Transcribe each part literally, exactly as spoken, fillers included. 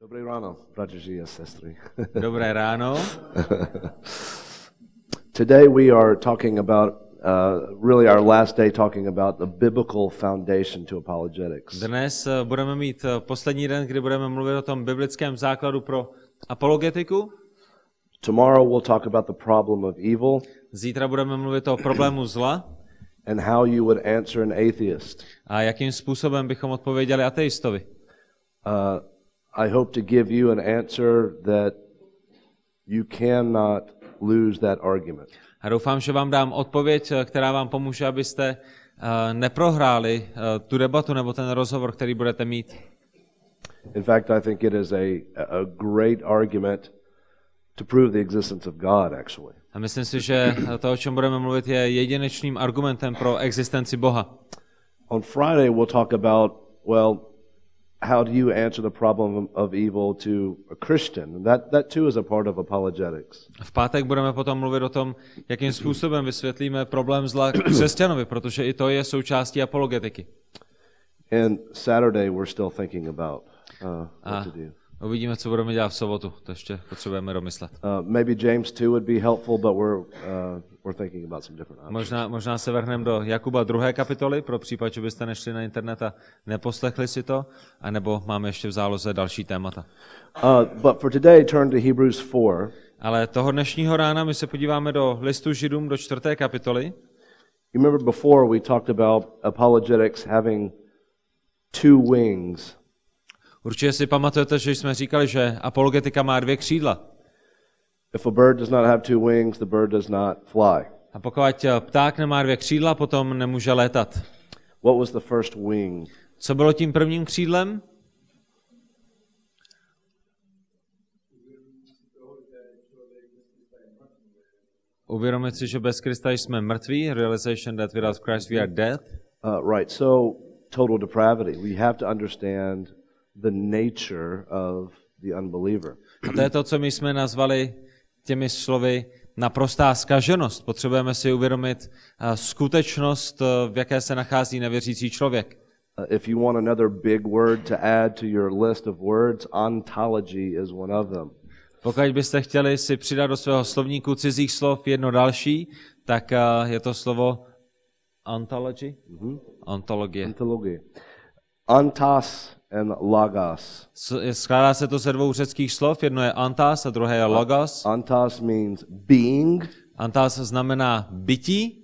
Dobré ráno, bratři a sestry. Dobré ráno. Today we are talking about uh, really our last day talking about the biblical foundation to apologetics. Dnes budeme mít poslední den, kdy budeme mluvit o tom biblickém základu pro apologetiku. Tomorrow we'll talk about the problem of evil. Zítra budeme mluvit o problému zla. And how you would answer an atheist. A jakým způsobem bychom odpověděli ateistovi? Uh, I hope to give you an answer that you cannot lose that argument. A doufám, že vám dám odpověď, která vám pomůže, abyste uh, neprohráli uh, tu debatu nebo ten rozhovor, který budete mít. In fact, I think it is a a great argument to prove the existence of God actually. A myslím si, že to, o čem budeme mluvit, je jedinečným argumentem pro existenci Boha. On Friday we'll talk about well how do you answer the problem of evil to a Christian? That that too is a part of apologetics. V pátek budeme potom mluvit o tom, jakým způsobem vysvětlíme problém zla křesťanovi, protože i to je součástí apologetiky. And Saturday we're still thinking about uh, what to do. Uvidíme, co budeme dělat v sobotu. To ještě potřebujeme domyslet. Uh, maybe James two would be helpful, but we're uh, we're thinking about some different options. Možná možná se vrhneme do Jakuba druhé kapitoly pro případ, že byste nešli na internet a neposlechli si to, a nebo máme ještě v záloze další témata. Uh, but for today turn to Hebrews four. Ale toho dnešního rána my se podíváme do listu Židům do čtvrté kapitoly. You remember before we talked about apologetics having two wings. Určitě si pamatujete, že jsme říkali, že apologetika má dvě křídla. A pokud pták nemá dvě křídla, potom nemůže létat. Co bylo tím prvním křídlem? Uvědomit si, že bez Krista jsme mrtví. Realization that without Christ we are dead. Uh, right, so total depravity. We have to understand the nature of the unbeliever. A to je to, co my jsme nazvali těmi slovy naprostá zkaženost. Potřebujeme si uvědomit uh, skutečnost, uh, v jaké se nachází nevěřící člověk. If you want another big word to add to your list of words, ontology is one of them. Pokud byste chtěli si přidat do svého slovníku cizích slov jedno další, tak uh, je to slovo ontology. Mm-hmm. Ontologie. Ontologie. Antas and logos. Skládá se to ze dvou řeckých slov, jedno je antas a druhé je logos. Antas means being. Antas znamená bytí.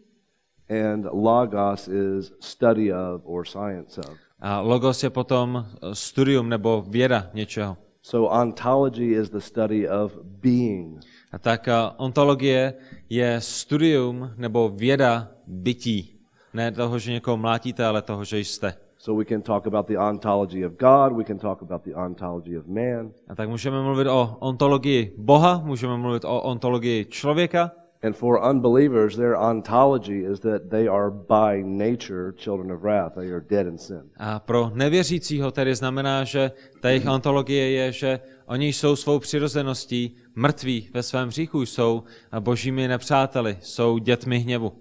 And logos is study of or science of. A logos je potom studium nebo věda něčeho. So ontology is the study of being. A tak ontologie je studium nebo věda bytí. Ne toho, že někoho mlátíte, ale toho, že jste. So we can talk about the ontology of God, we can talk about the ontology of man. A tak můžeme mluvit o ontologii Boha, můžeme mluvit o ontologii člověka. And for unbelievers their ontology is that they are by nature children of wrath, they are dead in sin. A pro nevěřícího tedy znamená, že ta jejich ontologie je, že oni jsou svou přirozeností mrtví ve svém hříchu, jsou božími nepřáteli, jsou dětmi hněvu.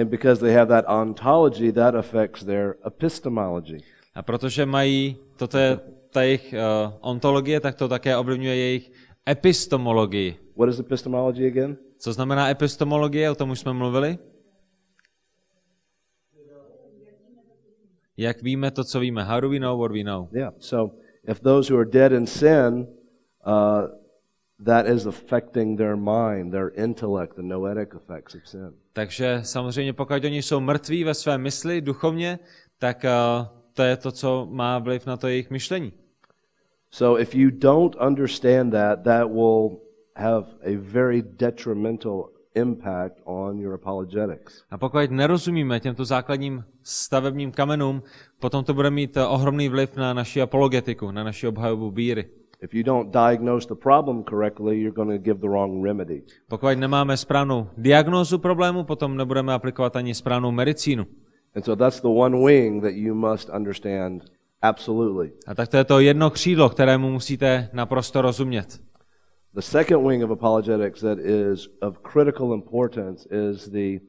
And because they have that ontology, that affects their epistemology. A protože mají toto je ta jejich uh, ontologie, tak to také ovlivňuje jejich epistemologii. What is epistemology again? Co znamená epistemologie? O tom už jsme mluvili. Jak víme to, co víme? How do we know what we know? Yeah. So if those who are dead in sin, uh, that is affecting their mind, their intellect, the noetic effects of sin. Takže samozřejmě pokud oni jsou mrtví ve své mysli, duchovně, tak uh, to je to, co má vliv na to jejich myšlení. So if you don't understand that, that will have a very detrimental impact on your apologetics. A pokud nerozumíme těmto základním stavebním kamenům, potom to bude mít ohromný vliv na naši apologetiku, na naši obhajobu víry. If you don't diagnose the problem correctly, you're going to give the wrong remedy. Pokud nemáme správnou diagnózu problému, potom nebudeme aplikovat ani správnou medicínu. And so that's the one wing that you must understand absolutely. A tak to je to jedno křídlo, kterému musíte naprosto rozumět. The second wing of apologetics that is of critical importance is the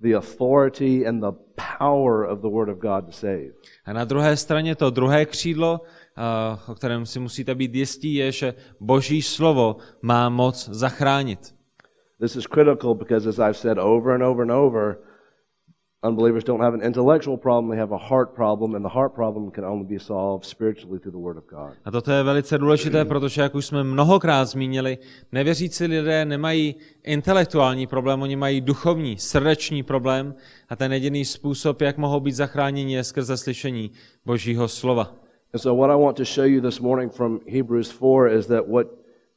the authority and the power of the word of God to save. A na druhé straně to druhé křídlo, uh, o kterém si musíte být jistí, je, že Boží slovo má moc zachránit. This is critical because, as I've said over and over and over, unbelievers don't have an intellectual problem, they have a heart problem, and the heart problem can only be solved spiritually through the word of God. A toto je velice důležité, protože jak už jsme mnohokrát zmínili, nevěřící lidé nemají intelektuální problém, oni mají duchovní, srdeční problém a ten jediný způsob, jak mohou být zachráněni, je skrze slyšení Božího slova. And so what I want to show you this morning from Hebrews four is that what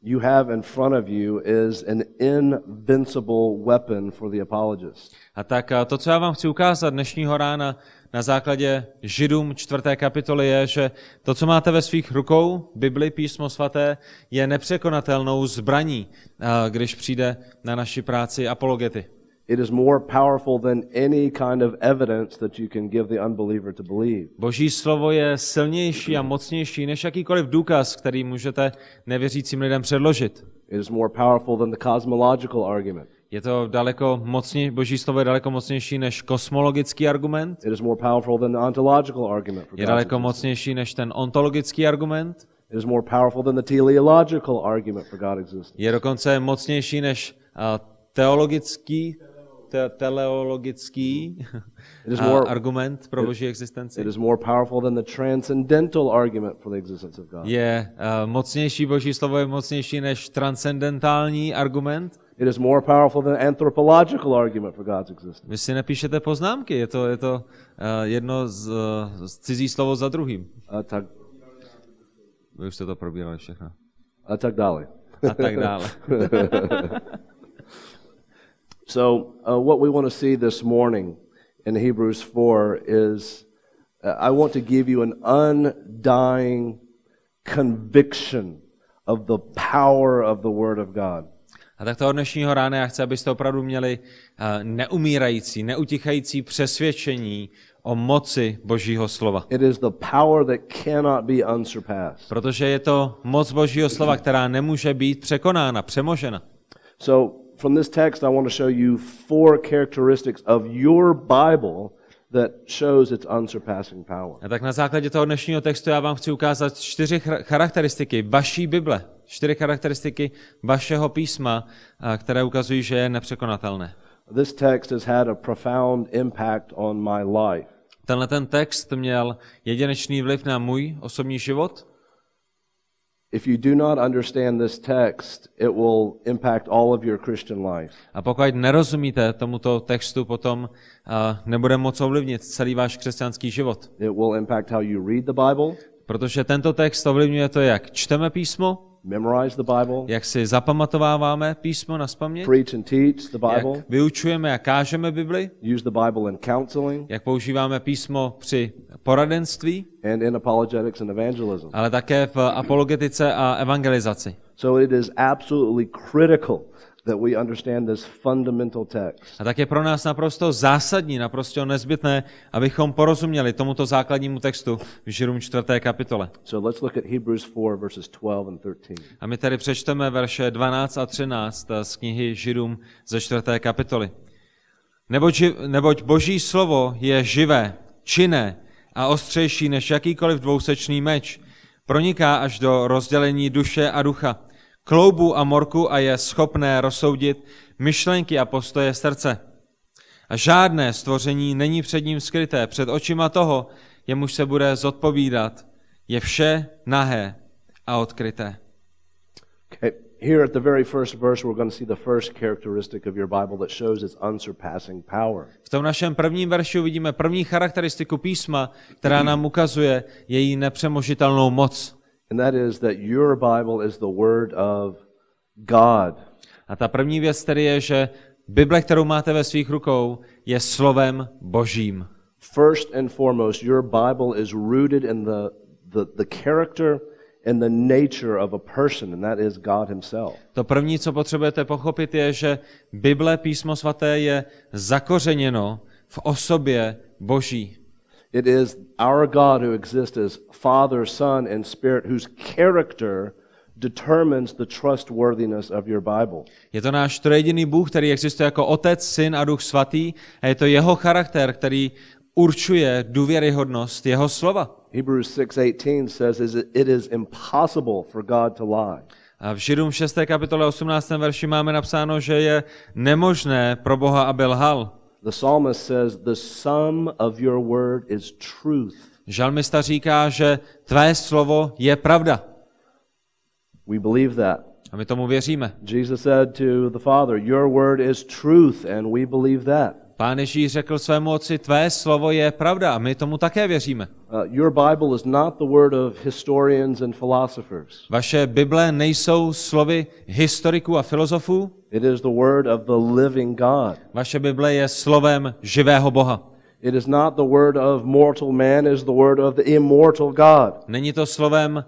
you have in front of you is an invincible weapon for the apologist. A tak to, co já vám chci ukázat dnešního rána na základě Židům čtvrté kapitoly je, že to, co máte ve svých rukou, Bibli, Písmo svaté, je nepřekonatelnou zbraní, když přijde na naši práci apologety. It is more powerful than any kind of evidence that you can give the unbeliever to believe. Boží slovo je silnější a mocnější než jakýkoliv důkaz, který můžete nevěřícím lidem předložit. It is more powerful than the cosmological argument. Je to daleko mocnější, Boží slovo je daleko mocnější než kosmologický argument. It is more powerful than the ontological argument. Je daleko mocnější než ten ontologický argument. It is more powerful than the teleological argument for God's existence. Je dokonce mocnější než teologický Te- teleologický more, a, argument pro Boží existenci. It is more powerful than the transcendental argument for the existence of God. Je uh, mocnější, Boží slovo je mocnější než transcendentální argument. It is more powerful than anthropological argument for God's existence. Vy si nepíšete poznámky, je to je to uh, jedno z, uh, z cizí slovo za druhým. A tak vy už jste to probírali všechno. A tak dále. A tak dále. So uh, what we want to see this morning in Hebrews four is uh, I want to give you an undying conviction of the power of the Word of God. A tak toho dnešního rána já chci, abyste opravdu měli uh, neumírající, neutichající přesvědčení o moci Božího slova. It is the power that cannot be unsurpassed. Protože je to moc Božího slova, která nemůže být překonána, přemožena. So from this text I want to show you four characteristics of your Bible that shows its unsurpassing power. A tak na základě toho dnešního textu já vám chci ukázat čtyři charakteristiky vaší Bible, čtyři charakteristiky vašeho písma, které ukazují, že je nepřekonatelné. This text has had a profound impact on my life. Tenhle ten text měl jedinečný vliv na můj osobní život. If you do not understand this text, it will impact all of your Christian life. A pokud nerozumíte tomuto textu, potom uh, nebude moc ovlivnit celý váš křesťanský život. It will impact how you read the Bible. Protože tento text ovlivňuje to, jak čteme písmo, memorize the Bible, jak si zapamatováváme písmo nazpaměť, preach and teach the Bible, jak vyučujeme a kážeme Bibli, use the Bible in counseling, jak používáme písmo při poradenství, and in apologetics and evangelism, ale také v apologetice a evangelizaci. So it is absolutely critical that we understand this fundamental text. A tak je pro nás naprosto zásadní, naprosto nezbytné, abychom porozuměli tomuto základnímu textu v Židům čtvrté kapitole. So let's look at Hebrews four verses twelve and thirteen. A my tady přečteme verše dvanáct a třináct z knihy Židům ze čtvrté kapitoly. Neboť, neboť Boží slovo je živé, činné a ostřejší než jakýkoliv dvousečný meč, proniká až do rozdělení duše a ducha, kloubu a morku a je schopné rozsoudit myšlenky a postoje srdce. A žádné stvoření není před ním skryté, před očima toho, jemuž se bude zodpovídat. Je vše nahé a odkryté. Okay. Here at the very first verse we're going to see the first characteristic of your Bible that shows its unsurpassing power. V tom našem prvním verši vidíme první charakteristiku písma, která nám ukazuje její nepřemožitelnou moc. And that is that your Bible is the word of God. A ta první věc tedy je, že Bible, kterou máte ve svých rukou, je slovem Božím. First and foremost, your Bible is rooted in the the the character and the nature of a person, and that is God himself. To první, co potřebujete pochopit, je, že Bible, Písmo svaté, je zakořeněno v osobě Boží. It is our God who exists as Father, Son, and Spirit, whose character determines the trustworthiness of your Bible. Je to náš trojjediný Bůh, který existuje jako Otec, Syn a Duch Svatý, a je to jeho charakter, který určuje důvěryhodnost jeho slova. Hebrews six eighteen says it is impossible for God to lie. A v Židům šesté kapitole osmnáctém verši máme napsáno, že je nemožné pro Boha, aby lhal. The psalmist says the sum of your word is truth. Žalmista říká, že tvé slovo je pravda. We believe that. A my tomu věříme. Jesus said to the Father, your word is truth and we believe that. Pán Ježíš řekl svému otci, tvé slovo je pravda a my tomu také věříme. Your Bible is not the word of historians and philosophers. Vaše Bible nejsou slovy historiků a filozofů. It is the word of the living God. Vaše Bible je slovem živého Boha. It is not the word of mortal man, it is the word of the immortal God. Není to slovem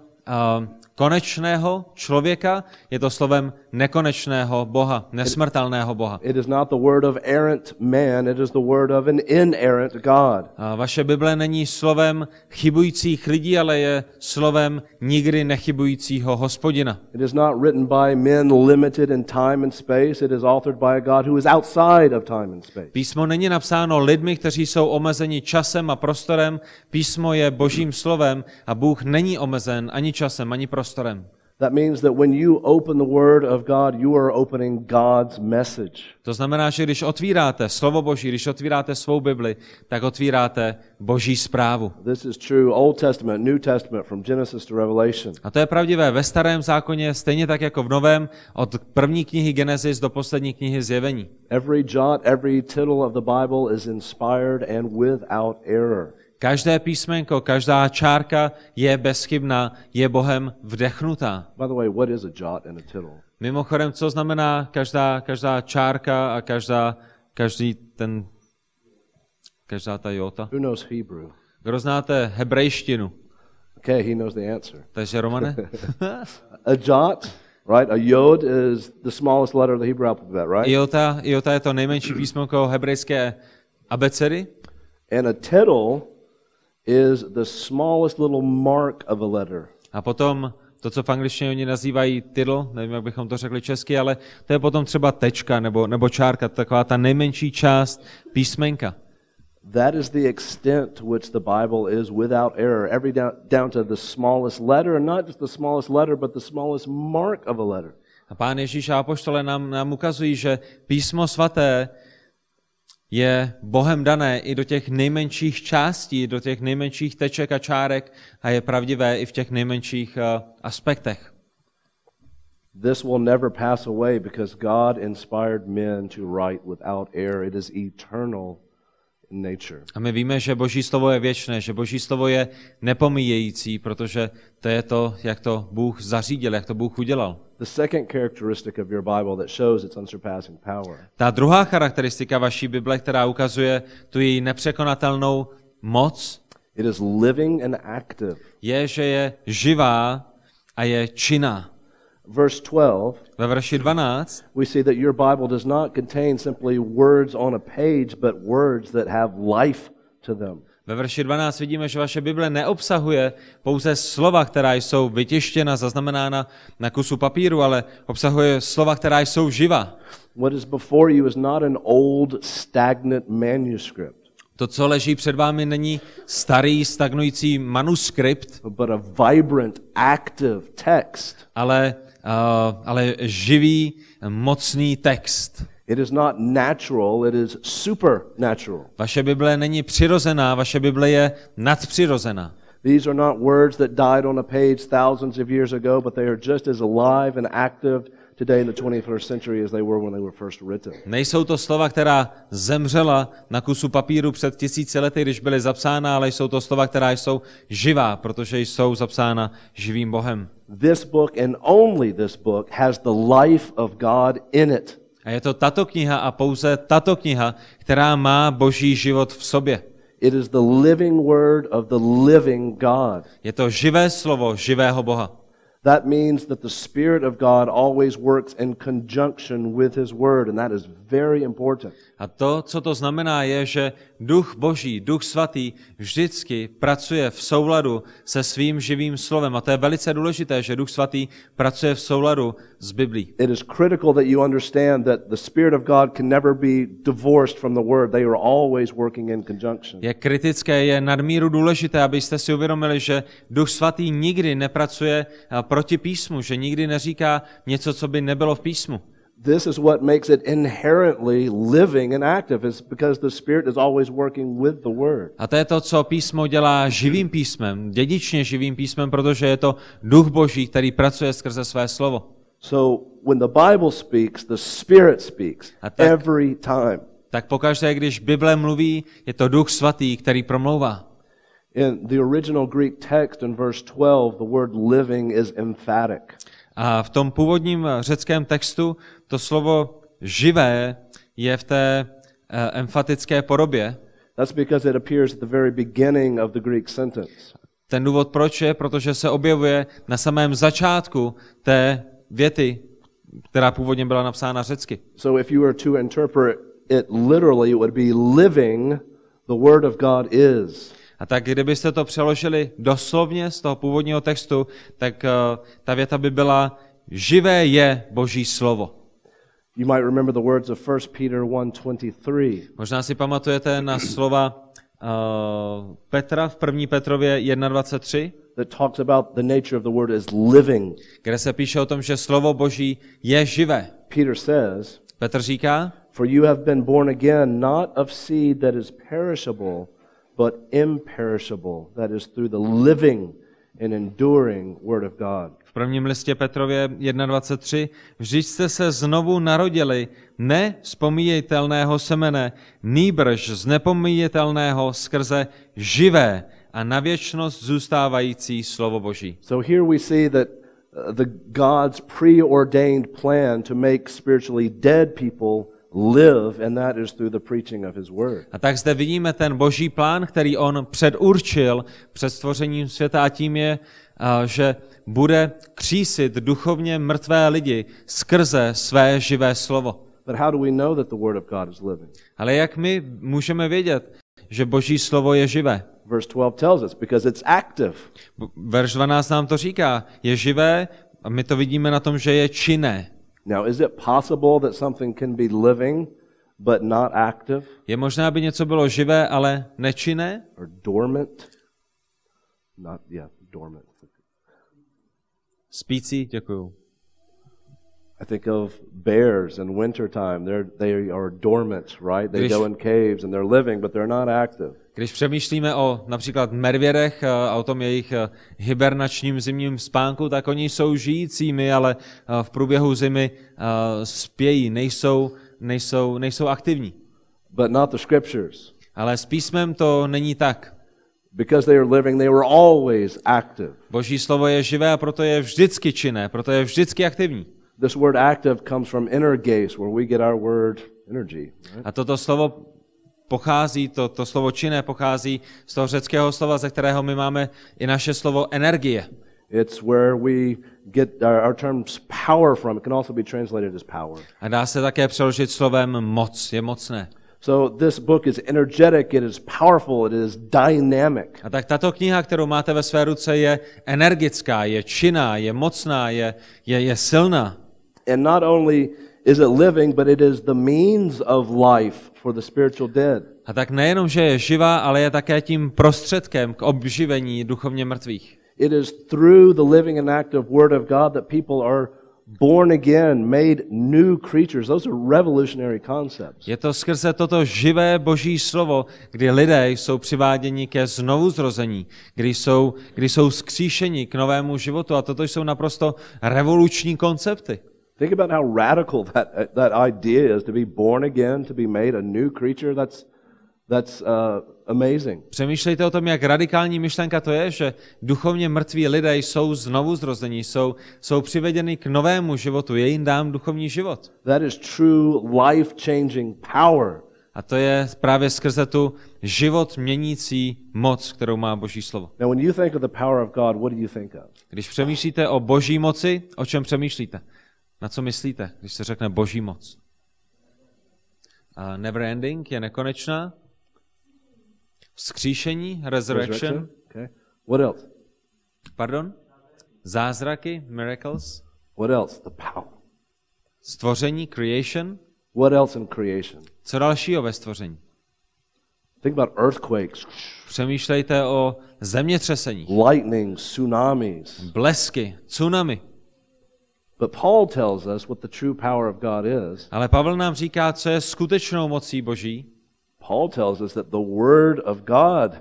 uh, konečného člověka, je to slovem nekonečného Boha, nesmrtelného Boha. It is not the word of errant man, it is the word of an inerrant God. A vaše Bible není slovem chybujících lidí, ale je slovem nikdy nechybujícího Hospodina. It is not written by men limited in time and space, it is authored by a God who is outside of time and space. Písmo není napsáno lidmi, kteří jsou omezeni časem a prostorem. Písmo je Božím slovem a Bůh není omezen ani časem, ani prostorem. That means that when you open the word of God, you are opening God's message. To znamená, že když otvíráte slovo Boží, když otvíráte svou Bibli, tak otvíráte Boží zprávu. This is true Old Testament, New Testament from Genesis to Revelation. A to je pravdivé ve Starém zákoně, stejně tak jako v Novém, od první knihy Genesis do poslední knihy Zjevení. Every jot, every tittle of the Bible is inspired and without error. Každé písmenko, každá čárka je bezchybná, je Bohem vdechnutá. Mimochodem, co znamená každá, každá čárka a každá, každý ten, každá ta jota? Kdo znáte hebrejštinu? Okay, he knows the answer. Takže Romane? A jot, right? A jod is the smallest letter of the Hebrew alphabet, right? Jota, jota je to nejmenší písmenko hebrejské abecedy. And a tittle is the smallest little mark of a letter. A potom to, co v angličtině oni nazývají tittle, nevím, jak bychom to řekli česky, ale to je potom třeba tečka nebo nebo čárka, taková ta nejmenší část písmenka. That is the extent to which the Bible is without error, every down, down to the smallest letter, and not just the smallest letter, but the smallest mark of a letter. A Pán Ježíš a apoštole nám nám ukazují, že Písmo svaté je Bohem dané i do těch nejmenších částí, do těch nejmenších teček a čárek a je pravdivé i v těch nejmenších uh, aspektech. This will never pass away because God inspired men to write without error. It is eternal in nature. A my víme, že Boží slovo je věčné, že Boží slovo je nepomíjející, protože to je to, jak to Bůh zařídil, jak to Bůh udělal. The second characteristic of your Bible that shows its unsurpassing power. Ta druhá charakteristika vaší Bible, která ukazuje tu její nepřekonatelnou moc, it is living and active. Je, že je živá a je činná. Verse twelve. Ve verši dvanáct. We see that your Bible does not contain simply words on a page, but words that have life to them. Ve verši dvanáct vidíme, že vaše Bible neobsahuje pouze slova, která jsou vytištěna, zaznamenána na kusu papíru, ale obsahuje slova, která jsou živa. To, co leží před vámi, není starý, stagnující manuskript, ale, uh, ale živý, mocný text. It is not natural, it is supernatural. Vaše Bible není přirozená, vaše Bible je nadpřirozená. These are not words that died on a page thousands of years ago, but they are just as alive and active today in the twenty-first century as they were when they were first written. Nejsou to slova, která zemřela na kusu papíru před tisíci lety, když byly zapsána, ale jsou to slova, která jsou živá, protože jsou zapsána živým Bohem. This book and only this book has the life of God in it. A je to tato kniha a pouze tato kniha, která má Boží život v sobě. It is the living word of the living God. Je to živé slovo živého Boha. That means that the Spirit of God always works in conjunction with His Word, and that is very important. A to, co to znamená, je, že Duch Boží, Duch Svatý vždycky pracuje v souladu se svým živým slovem. A to je velice důležité, že Duch Svatý pracuje v souladu s Biblií. It is critical that you understand that the Spirit of God can never be divorced from the Word. They are always working in conjunction. Je kritické, je nadmíru důležité, abyste si uvědomili, že Duch Svatý nikdy nepracuje proti písmu, že nikdy neříká něco, co by nebylo v písmu. This is what makes it inherently living and active, is because the Spirit is always working with the Word. A to je to, co písmo dělá živým písmem, dědičně živým písmem, protože je to Duch Boží, který pracuje skrze své slovo. So when the Bible speaks, the Spirit speaks every time. Tak pokaždé, když Bible mluví, je to Duch Svatý, který promlouvá. In the original Greek text in verse twelve, the word living is emphatic. A v tom původním řeckém textu to slovo živé je v té uh, emfatické podobě. That's because it appears at the very beginning of the Greek sentence. Ten důvod proč je, protože se objevuje na samém začátku té věty, která původně byla napsána řecky. So if you were to interpret it literally, it would be living, the word of God is. A tak kdybyste to přeložili doslovně z toho původního textu, tak uh, ta věta by byla živé je Boží slovo. You might remember the words of First Peter one twenty-three. Možná si pamatujete na slova uh, Petra v první Petrově jedna dvacet tři. That talks about the nature of the word is living. Kde se píše o tom, že slovo Boží je živé. Peter says, Petr říká, for you have been born again not of seed that is perishable, but imperishable, that is through the living and enduring Word of God. V prvním listě Petrově jedna dvacet tři, vždyť jste se znovu narodili, ne z pomíjetelného semene, nýbrž z nepomíjetelného skrze živé a na věčnost zůstávající slovo Boží. So here we see that the God's preordained plan to make spiritually dead people live, and that is through the preaching of His Word. A tak zde vidíme ten Boží plán, který on předurčil před stvořením světa, a tím je, že bude křísit duchovně mrtvé lidi skrze své živé slovo. But how do we know that the word of God is living? Ale jak my můžeme vědět, že Boží slovo je živé? Verse twelve tells us because it's active. Verš dvanáct nám to říká, je živé, a my to vidíme na tom, že je činné. Now, is it possible that something can be living but not active? Je možné, aby něco bylo živé, ale nečinné? Or dormant? Not yeah, dormant. Spící, děkuju. I think of bears in winter time. They're they are dormant, right? They když, go in caves and they're living, but they're not active. Když přemýšlíme o například medvědech a o tom jejich hibernačním zimním spánku, tak oni jsou žijícími, ale v průběhu zimy spějí, nejsou nejsou nejsou aktivní. But not the scriptures. Ale s písmem to není tak. Because they are living, they were always active. Boží slovo je živé, a proto je vždycky činné, proto je vždycky aktivní. This word active comes from energeis, where we get our word energy. Right? A toto slovo pochází, to, to slovo činné pochází z toho řeckého slova, ze kterého my máme i naše slovo energie. It's where we get our, our terms power from. It can also be translated as power. A dá se také přeložit slovem moc, je mocné. So this book is energetic, it is powerful, it is dynamic. A tak tato kniha, kterou máte ve své ruce, je energická, je činná, je mocná, je je je silná. And not only is it living, but it is the means of life for the spiritual dead. A tak nejenom, že je živá, ale je také tím prostředkem k obživení duchovně mrtvých. It is through the living and active Word of God that people are born again, made new creatures. Those are revolutionary concepts. Je to skrze toto živé Boží slovo, kdy lidé jsou přiváděni ke znovuzrození, kdy jsou, kdy jsou zkříšeni k novému životu, a toto jsou naprosto revoluční koncepty. Think about how radical that that idea is, to be born again, to be made a new creature. That's that's uh, amazing. Přemýšlejte o tom, jak radikální myšlenka to je, že duchovně mrtví lidé jsou znovu zrození, jsou jsou přivedeni k novému životu, je jim dán duchovní život. That is true life-changing power. A A to je právě skrze tu život měnící moc, kterou má Boží slovo. Když přemýšlíte o Boží moci, o čem přemýšlíte? Na co myslíte, když se řekne Boží moc? Uh, never ending je nekonečná. Vzkříšení, resurrection. Okay. What else? Pardon? Zázraky, miracles. What else? The power. Stvoření, creation. What else in creation? Co dalšího ve stvoření? Think about earthquakes. Přemýšlejte o zemětřesení. Lightning, tsunamis. Blesky, tsunami. But Paul tells us what the true power of God is. Ale Pavel nám říká, co je skutečnou mocí Boží. Paul tells us that the word of God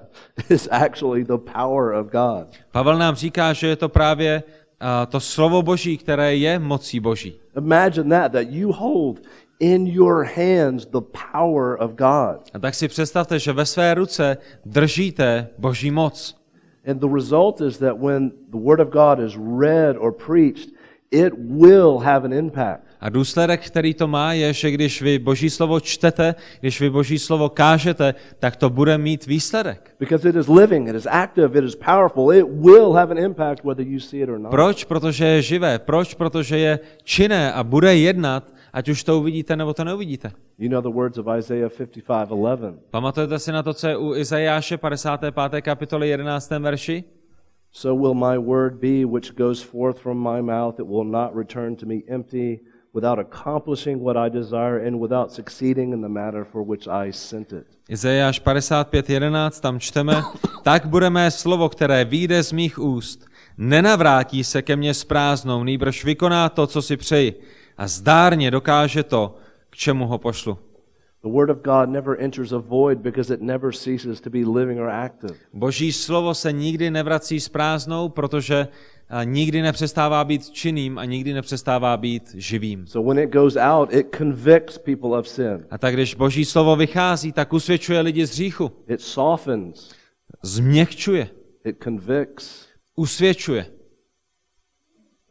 is actually the power of God. Pavel nám říká, že je to právě uh, to slovo Boží, které je mocí Boží. Imagine that that you hold in your hands the power of God. A tak si představte, že ve své ruce držíte Boží moc. And the result is that when the word of God is read or preached, it will have an impact. A důsledek, který to má, je, že když vy Boží slovo čtete, když vy Boží slovo kážete, tak to bude mít výsledek. Proč? Protože je živé. Proč? Protože je činné a bude jednat, ať už to uvidíte, nebo to neuvidíte. You know the words of Isaiah fifty-five eleven. Pamatujete si na to, co je u Izajáše padesát pět kapitoly jedenáctém verši? So will my word be which goes forth from my mouth, it will not return to me empty, without accomplishing what I desire and without succeeding in the matter for which I sent it. Izajáš padesát pět jedenáct, tam čteme, tak bude mé slovo, které vyjde z mých úst, nenavrátí se ke mně s prázdnou, nýbrž vykoná to, co si přeji, a zdárně dokáže to, k čemu ho pošlu. The word of God never enters a void because it never ceases to be living or active. Boží slovo se nikdy nevrací s prázdnou, protože nikdy nepřestává být činným a nikdy nepřestává být živým. So when it goes out, it convicts people of sin. A tak když Boží slovo vychází, tak usvědčuje lidi z hříchu. It softens. Změkčuje. It convicts. Usvědčuje.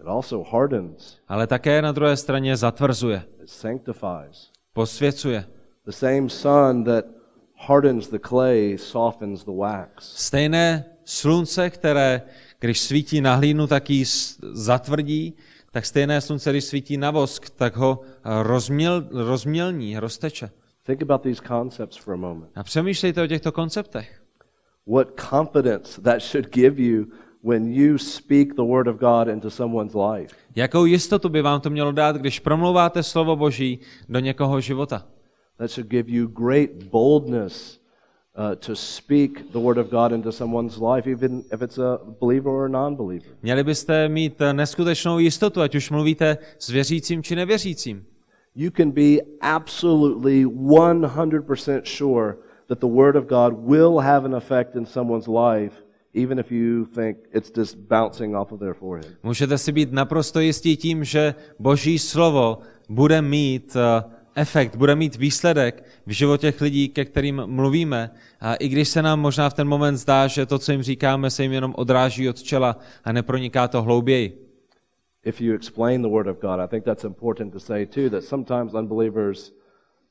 It also hardens. Ale také na druhé straně zatvrzuje. It sanctifies. Posvěcuje. The same sun that hardens the clay softens the wax. Stejné slunce, které když svítí na hlínu, tak ji zatvrdí, tak stejné slunce, když svítí na vosk, tak ho rozměl, rozmělní, rozteče. Think about these concepts for a moment. A přemýšlejte o těchto konceptech. What confidence that should give you when you speak the word of God into someone's life. Jakou jistotu by vám to mělo dát, když promlouváte slovo Boží do někoho života? That should give you great boldness uh, to speak the word of God into someone's life, even if it's a believer or a non-believer. Měli byste mít neskutečnou jistotu, ať už mluvíte s věřícím či nevěřícím. You can be absolutely one hundred percent sure that the word of God will have an effect in someone's life, even if you think it's just bouncing off of their forehead. Můžete si být naprosto jistí tím, že Boží slovo bude mít uh, efekt, bude mít výsledek v životě lidí, ke kterým mluvíme, a i když se nám možná v ten moment zdá, že to, co jim říkáme, se jim jenom odráží od čela a neproniká to hlouběji. If you explain the word of God, I think that's important to say too, that sometimes unbelievers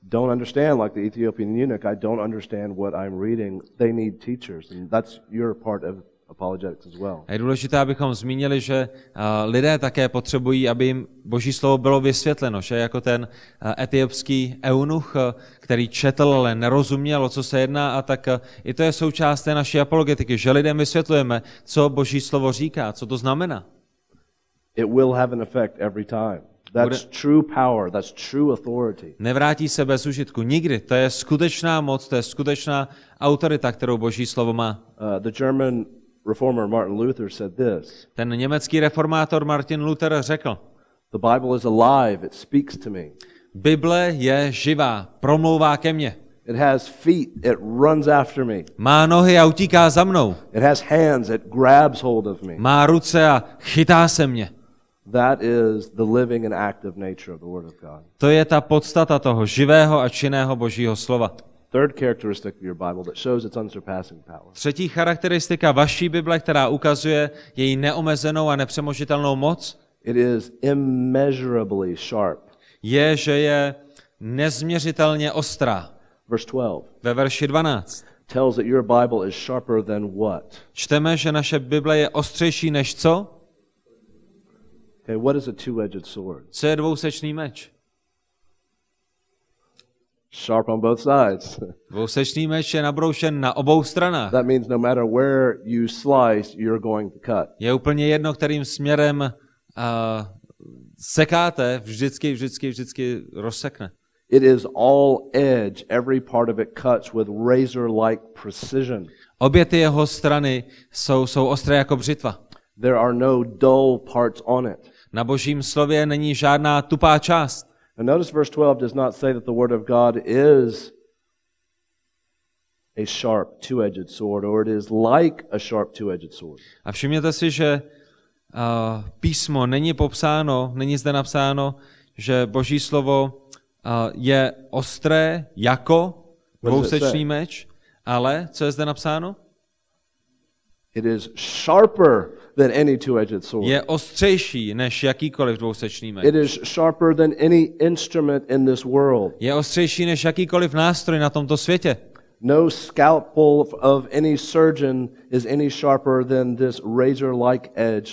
don't understand, like the Ethiopian eunuch, I don't understand what I'm reading. They need teachers, and that's your part of apologetics as well. Je důležité, abychom zmínili, že uh, lidé také potřebují, aby jim Boží slovo bylo vysvětleno, že jako ten uh, etiopský eunuch, uh, který četl, ale nerozuměl, o co se jedná, a tak uh, i to je součást té naší apologetiky, že lidem vysvětlujeme, co Boží slovo říká, co to znamená. It will have an effect every time. That's true power, that's true authority. Nevrátí se bez užitku nikdy. To je skutečná moc, to je skutečná autorita, kterou Boží slovo má. Uh, the German reformer Martin Luther said this. Ten německý reformátor Martin Luther řekl: The Bible is alive, it speaks to me. Bible je živá, promlouvá ke mně. It has feet, it runs after me. Má nohy a utíká za mnou. It has hands, it grabs hold of me. Má ruce a chytá se mě. That is the living and active nature of the word of God. To je ta podstata toho živého a činného Božího slova. Third characteristic of your Bible that shows its unsurpassing power. Třetí charakteristika vaší Bible, která ukazuje její neomezenou a nepřemožitelnou moc, it is immeasurably sharp. Je, že je nezměřitelně ostrá. verse twelve. Ve verši dvanáct. Tells that your Bible is sharper than what? Čteme, že naše Bible je ostřejší než co? Okay, what is a two-edged sword? Co je dvousečný meč? Sharp on both sides. Dvousečný meč je nabroušen na obou stranách. That means no matter where you slice, you're going to cut. Je úplně jedno, kterým směrem uh, sekáte, vždycky, vždycky, vždycky rozsekne. It is all edge, every part of it cuts with razor-like precision. Obě ty jeho strany jsou, jsou ostré jako břitva. There are no dull parts on it. Na Božím slově není žádná tupá část. And notice verse twelve does not say that the word of God is a sharp two-edged sword or it is like a sharp two-edged sword. A všimněte si, že uh, písmo není popsáno, není zde napsáno, že Boží slovo uh, je ostré jako dvousečný meč, ale co je zde napsáno? It is sharper than any two-edged sword. Je ostřejší než jakýkoliv dvousečný meč. It is sharper than any instrument in this world. Je ostřejší než jakýkoliv nástroj na tomto světě. No scalpel of any surgeon is any sharper than this razor-like edge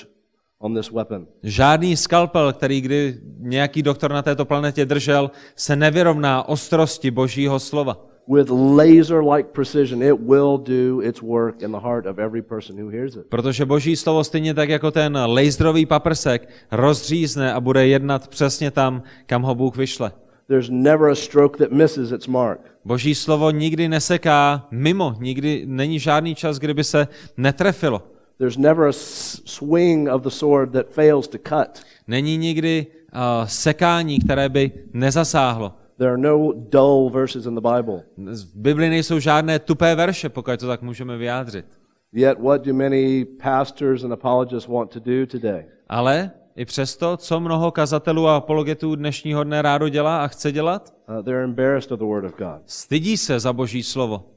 on this weapon. Žádný skalpel, který kdy nějaký doktor na této planetě držel, se nevyrovná ostrosti Božího slova. With laser-like precision, it will do its work in the heart of every person who hears it. Protože Boží slovo stejně tak jako ten laserový paprsek rozřízne a bude jednat přesně tam, kam ho Bůh vyšle. There's never a stroke that misses its mark. Boží slovo nikdy neseká mimo, nikdy není žádný čas, kdyby se netrefilo. There's never a swing of the sword that fails to cut. Není nikdy uh, sekání, které by nezasáhlo. There are no dull verses in the Bible. V Biblii nejsou žádné tupé verše, pokud to tak můžeme vyjádřit. Yet what do many pastors and apologists want to do today? Ale i přesto, co mnoho kazatelů a apologetů dnešního dne rádo dělá a chce dělat? Uh, they're embarrassed of the word of God. Stydí se za Boží slovo.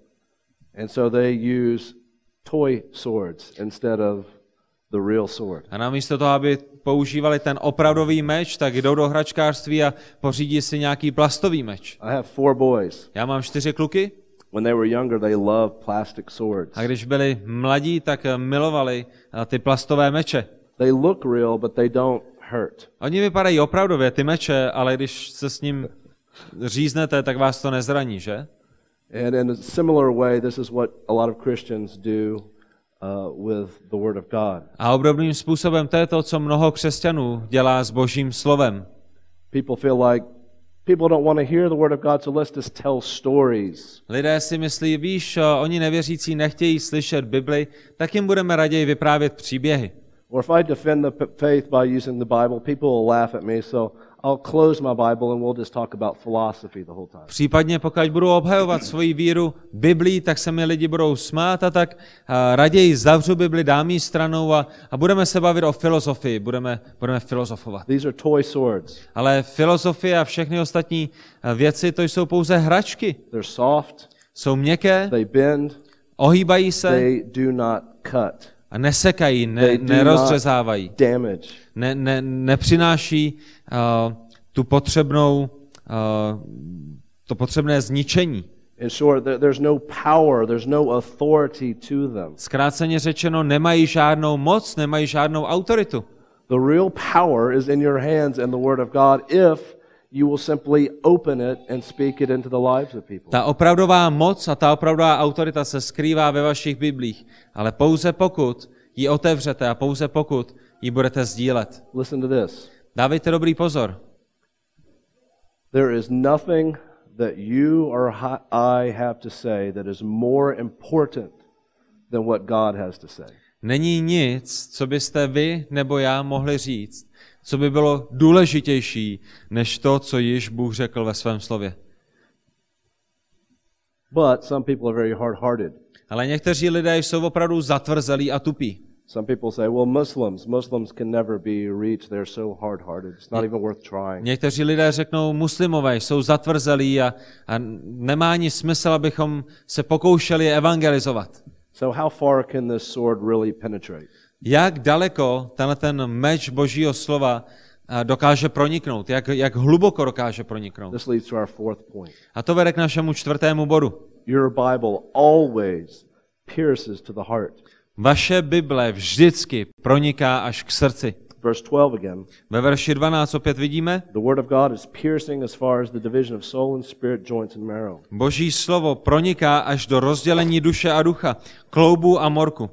And so they use toy swords instead of the real sword. A namísto toho, aby používali ten opravdový meč, tak jdou do hračkářství a pořídí si nějaký plastový meč. I have four boys. Já mám čtyři kluky. When they were younger, they loved plastic swords. A když byli mladí, tak milovali ty plastové meče. They look real, but they don't hurt. Oni vypadají opravdově, ty meče, ale když se s ním říznete, tak vás to nezraní, že? And in a similar way, this is what a lot of Christians do Uh, with the word of God. A obdobným způsobem to je to, co mnoho křesťanů dělá s Božím slovem. People feel like people don't want to hear the word of God, so let's just tell stories. Lidé si myslí, víš, oni nevěřící nechtějí slyšet Bibli, tak jim budeme raději vyprávět příběhy. Or if I defend the faith by using the Bible, people will laugh at me, so I'll close my Bible and we'll just talk about philosophy the whole time. Případně pokud budu obhajovat svoji víru Biblii, tak se mi lidi budou smát a tak a raději zavřu Bibli, dám ji stranou a, a budeme se bavit o filozofii, budeme, budeme filozofovat. These are toy swords. Ale filozofie a všechny ostatní věci, to jsou pouze hračky. They're soft. Jsou měkké. They bend. Ohýbají se. They do not cut. A nesekají, ne, nerozřezávají, ne, ne, nepřináší uh, tu potřebnou, uh, to potřebné zničení. Zkráceně řečeno, nemají žádnou moc, nemají žádnou autoritu. The real power is in your hands and the word of God if you will simply open it and speak it into the lives of people. Ta opravdová moc a ta opravdová autorita se skrývá ve vašich biblích, ale pouze pokud ji otevřete a pouze pokud ji budete sdílet. Listen to this. Dávejte dobrý pozor. There is nothing that you or I have to say that is more important than what God has to say. Není nic, co byste vy nebo já mohli říct, co by bylo důležitější než to, co již Bůh řekl ve svém slově. But some people are very hard-hearted. Ale někteří lidé jsou opravdu zatvrzelí a tupí. Some people say, well, Muslims, Muslims can never be reached. They're so hard-hearted. It's not even worth trying. Někteří lidé řeknou, muslimové jsou zatvrzelí a, a nemá ani smysl, abychom se pokoušeli evangelizovat. So how far can this sword really penetrate? Jak daleko tenhle ten meč Božího slova dokáže proniknout, jak, jak hluboko dokáže proniknout. A to vede k našemu čtvrtému bodu. Vaše Bible vždycky proniká až k srdci. Ve verši dvanáct opět vidíme, Boží slovo proniká až do rozdělení duše a ducha, kloubů a morku.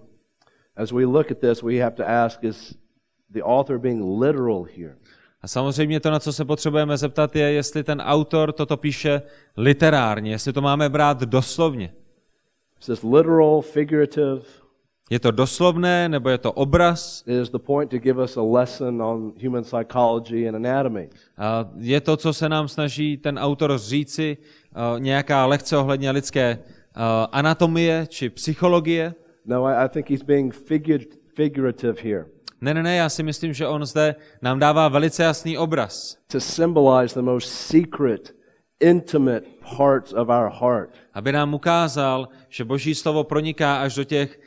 A samozřejmě to, na co se potřebujeme zeptat, je, jestli ten autor toto píše literárně, jestli to máme brát doslovně. Je to doslovné, nebo je to obraz? A je to, co se nám snaží ten autor říci, uh, nějaká lekce ohledně lidské uh, anatomie či psychologie? No, I think he's being figurative here. Ne, ne, ne, já si myslím, že on zde nám dává velice jasný obraz. To symbolize the most secret, intimate parts of our heart. Aby nám ukázal, že Boží slovo proniká až do těch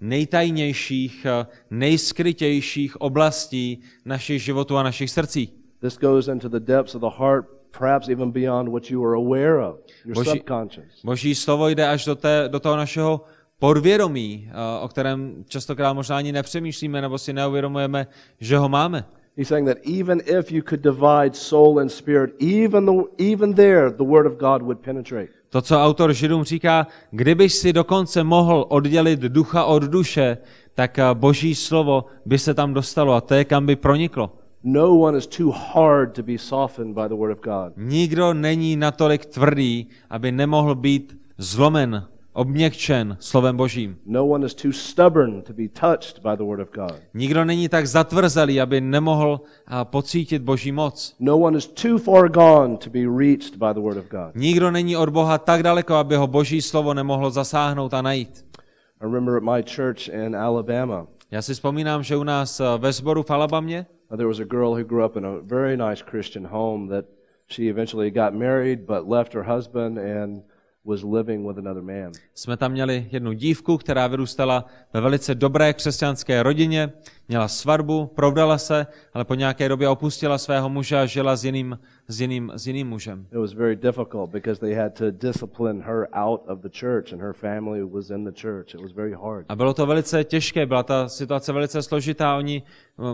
nejtajnějších, nejskrytějších oblastí našich životů a našich srdcí. This goes into the depths of the heart, perhaps even beyond what you are aware of, your subconscious. Boží slovo jde až do té, do toho našeho podvědomí, o kterém častokrát možná ani nepřemýšlíme, nebo si neuvědomujeme, že ho máme. He's saying that even if you could divide soul and spirit, even the, even there the word of God would penetrate. To, co autor Židům říká, kdybyš si dokonce mohl oddělit ducha od duše, tak Boží slovo by se tam dostalo a to je, kam by proniklo. Nikdo není natolik tvrdý, aby nemohl být zlomen, obměkčen slovem Božím. Nikdo není tak zatvrzelý, aby nemohl pocítit Boží moc. Nikdo není od Boha tak daleko, aby ho Boží slovo nemohlo zasáhnout a najít. Já si vzpomínám, že u nás ve sboru v Alabamě jsme tam měli jednu dívku, která vyrůstala ve velice dobré křesťanské rodině, měla svatbu, provdala se, ale po nějaké době opustila svého muže a žila s jiným, s jiným, s jiným mužem. A bylo to velice těžké, byla ta situace velice složitá, oni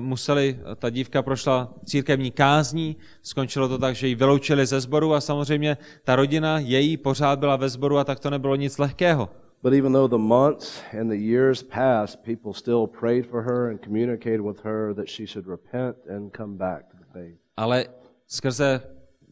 museli, ta dívka prošla církevní kázní, skončilo to tak, že ji vyloučili ze sboru a samozřejmě ta rodina její pořád byla ve sboru a tak to nebylo nic lehkého. But even though the months and the years passed, people still prayed for her and communicated with her that she should repent and come back to the faith. Ale skrze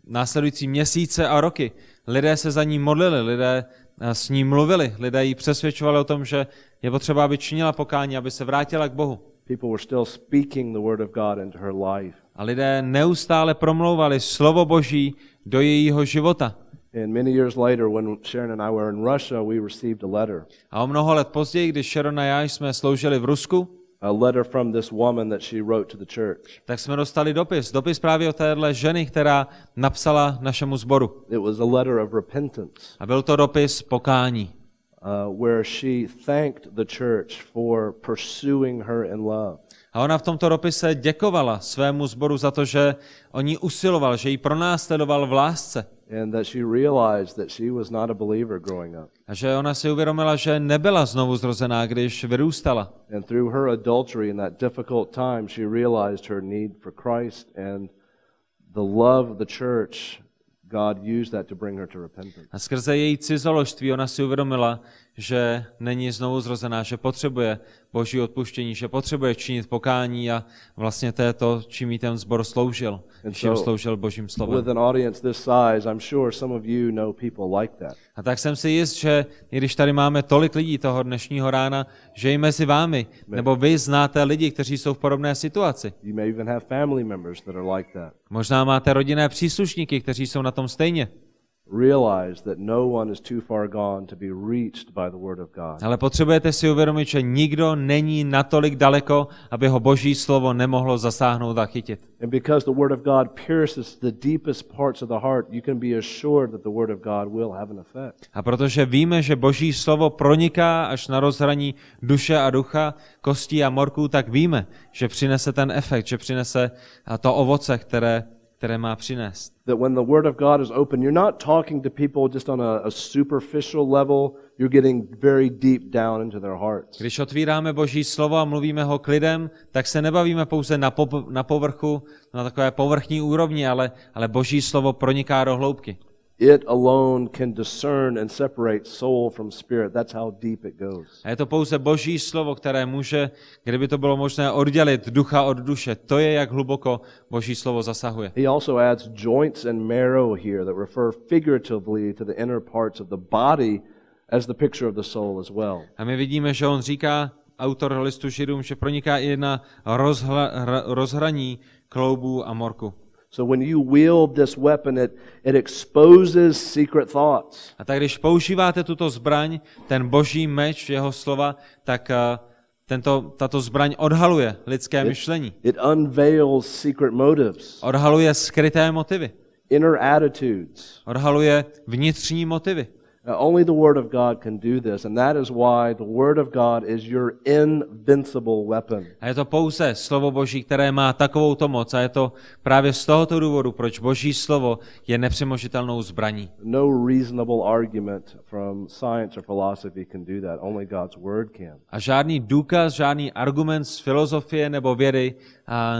následující měsíce a roky lidé se za ní modlili, lidé s ní mluvili, lidé ji přesvědčovali o tom, že je potřeba, aby činila pokání, aby se vrátila k Bohu. People were still speaking the word of God into her life. A lidé neustále promlouvali slovo Boží do jejího života. And many years later, when Sharon and I were in Russia, we received a letter. A o mnoho let později, když Sharon a já jsme sloužili v Rusku, a letter from this woman that she wrote to the church. Tak jsme dostali dopis, dopis právě od téhle ženy, která napsala našemu sboru. It was a letter of repentance. A byl to dopis pokání. Uh, where she thanked the church for pursuing her in love. A ona v tomto dopise děkovala svému sboru za to, že o ní usiloval, že ji pronásledoval v lásce. A že ona si uvědomila, že nebyla znovu zrozená, když vyrůstala. A skrze její cizoložství ona si uvědomila, že není znovu zrozená, že potřebuje Boží odpuštění, že potřebuje činit pokání a vlastně to je to, čím jí ten sbor sloužil, čím sloužil Božím slovem. A tak jsem si jist, že i když tady máme tolik lidí toho dnešního rána, že i mezi vámi, nebo vy znáte lidi, kteří jsou v podobné situaci. Možná máte rodinné příslušníky, kteří jsou na tom stejně. realize that no one is too far gone to be reached by the word of God. Ale potřebujete si uvědomit, že nikdo není natolik daleko, aby ho Boží slovo nemohlo zasáhnout a chytit. And because the word of God pierces the deepest parts of the heart, you can be assured that the word of God will have an effect. A protože víme, že Boží slovo proniká až na rozhraní duše a ducha, kostí a morků, tak víme, že přinese ten efekt, že přinese to ovoce, které které má přinést. That when the word of God is open, you're not talking to people just on a, a superficial level, you're getting very deep down into their hearts. Když otvíráme Boží slovo a mluvíme ho k lidem, tak se nebavíme pouze na, po, na povrchu, na takové povrchní úrovni, ale, ale Boží slovo proniká do hloubky. It alone can discern and separate soul from spirit. That's how deep it goes. A je to pouze Boží slovo, které může, kdyby to bylo možné, oddělit ducha od duše. To je, jak hluboko Boží slovo zasahuje. He also adds joints and marrow here that refer figuratively to the inner parts of the body as the picture of the soul as well. A my vidíme, že on říká, autor listu Židům, že proniká i na rozhla, rozhraní kloubů a morku. So when you wield this weapon, it it exposes secret thoughts. A tak když používáte tuto zbraň, ten Boží meč jeho slova, tak uh, tento tato zbraň odhaluje lidské myšlení. It, it unveils secret motives. Odhaluje skryté motivy. Inner attitudes. Odhaluje vnitřní motivy. Now, only the word of God can do this, and that is why the word of God is your invincible weapon. A je to pouze slovo Boží, které má takovouto moc, a je to právě z tohoto důvodu, proč Boží slovo je nepřemožitelnou zbraní. No reasonable argument from science or philosophy can do that. Only God's word can. A žádný důkaz, žádný argument z filozofie nebo vědy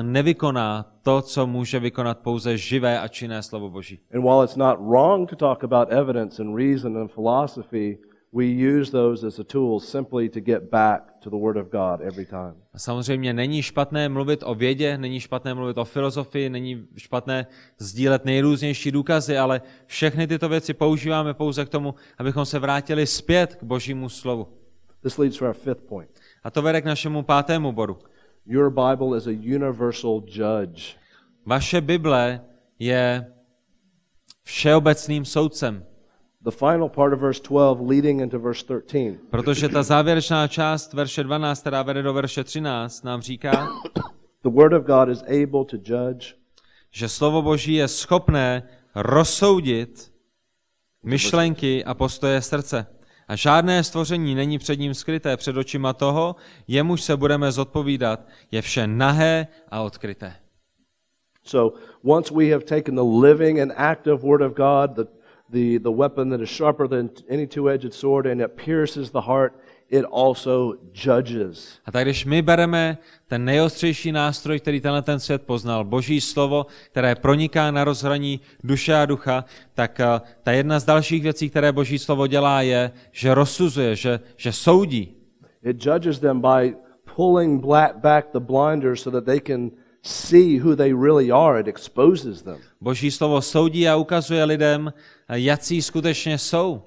nevykoná to, co může vykonat pouze živé a činné slovo Boží. And while it's not wrong to talk about evidence and reason and philosophy, we use those as a tool simply to get back to the word of God every time. A samozřejmě není špatné mluvit o vědě, není špatné mluvit o filozofii, není špatné sdílet nejrůznější důkazy, ale všechny tyto věci používáme pouze k tomu, abychom se vrátili zpět k Božímu slovu. This leads to our fifth point. A to vede k našemu pátému bodu. Your Bible is a universal judge. Vaše Bible je všeobecným soudcem. The final part of verse twelve leading into verse thirteen. Protože ta závěrečná část verše dvanáct, která vede do verše třináct, nám říká, the word of God is able to judge. Že slovo Boží je schopné rozsoudit myšlenky a postoje srdce. A žádné stvoření není před ním skryté, před očima toho, jemuž se budeme zodpovídat, je vše nahé a odkryté. So once we have taken the living and active word of God, the the the weapon that is sharper than any two-edged sword and it pierces the heart, it also judges. A tak když my bereme ten nejostřejší nástroj, který tenhle ten svět poznal, Boží slovo, které proniká na rozhraní duše a ducha, tak ta jedna z dalších věcí, které Boží slovo dělá, je, že rozsuzuje, že, že soudí. It judges them by pulling back the blinders so that they can see who they really are. It exposes them. Boží slovo soudí a ukazuje lidem, jací skutečně jsou.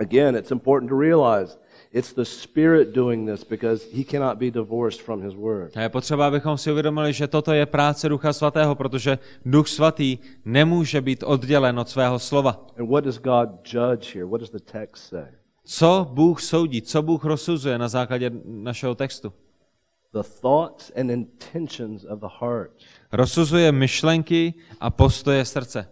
Again, it's important to realize it's the Spirit doing this because he cannot be divorced from his word. Je potřeba, abychom si uvědomili, že toto je práce Ducha Svatého, protože Duch Svatý nemůže být oddělen od svého slova. And what does God judge here? What does the text say? Co Bůh soudí, co Bůh rozsuzuje na základě našeho textu? The thoughts and intentions of the heart. Rozsuzuje myšlenky a postoje srdce.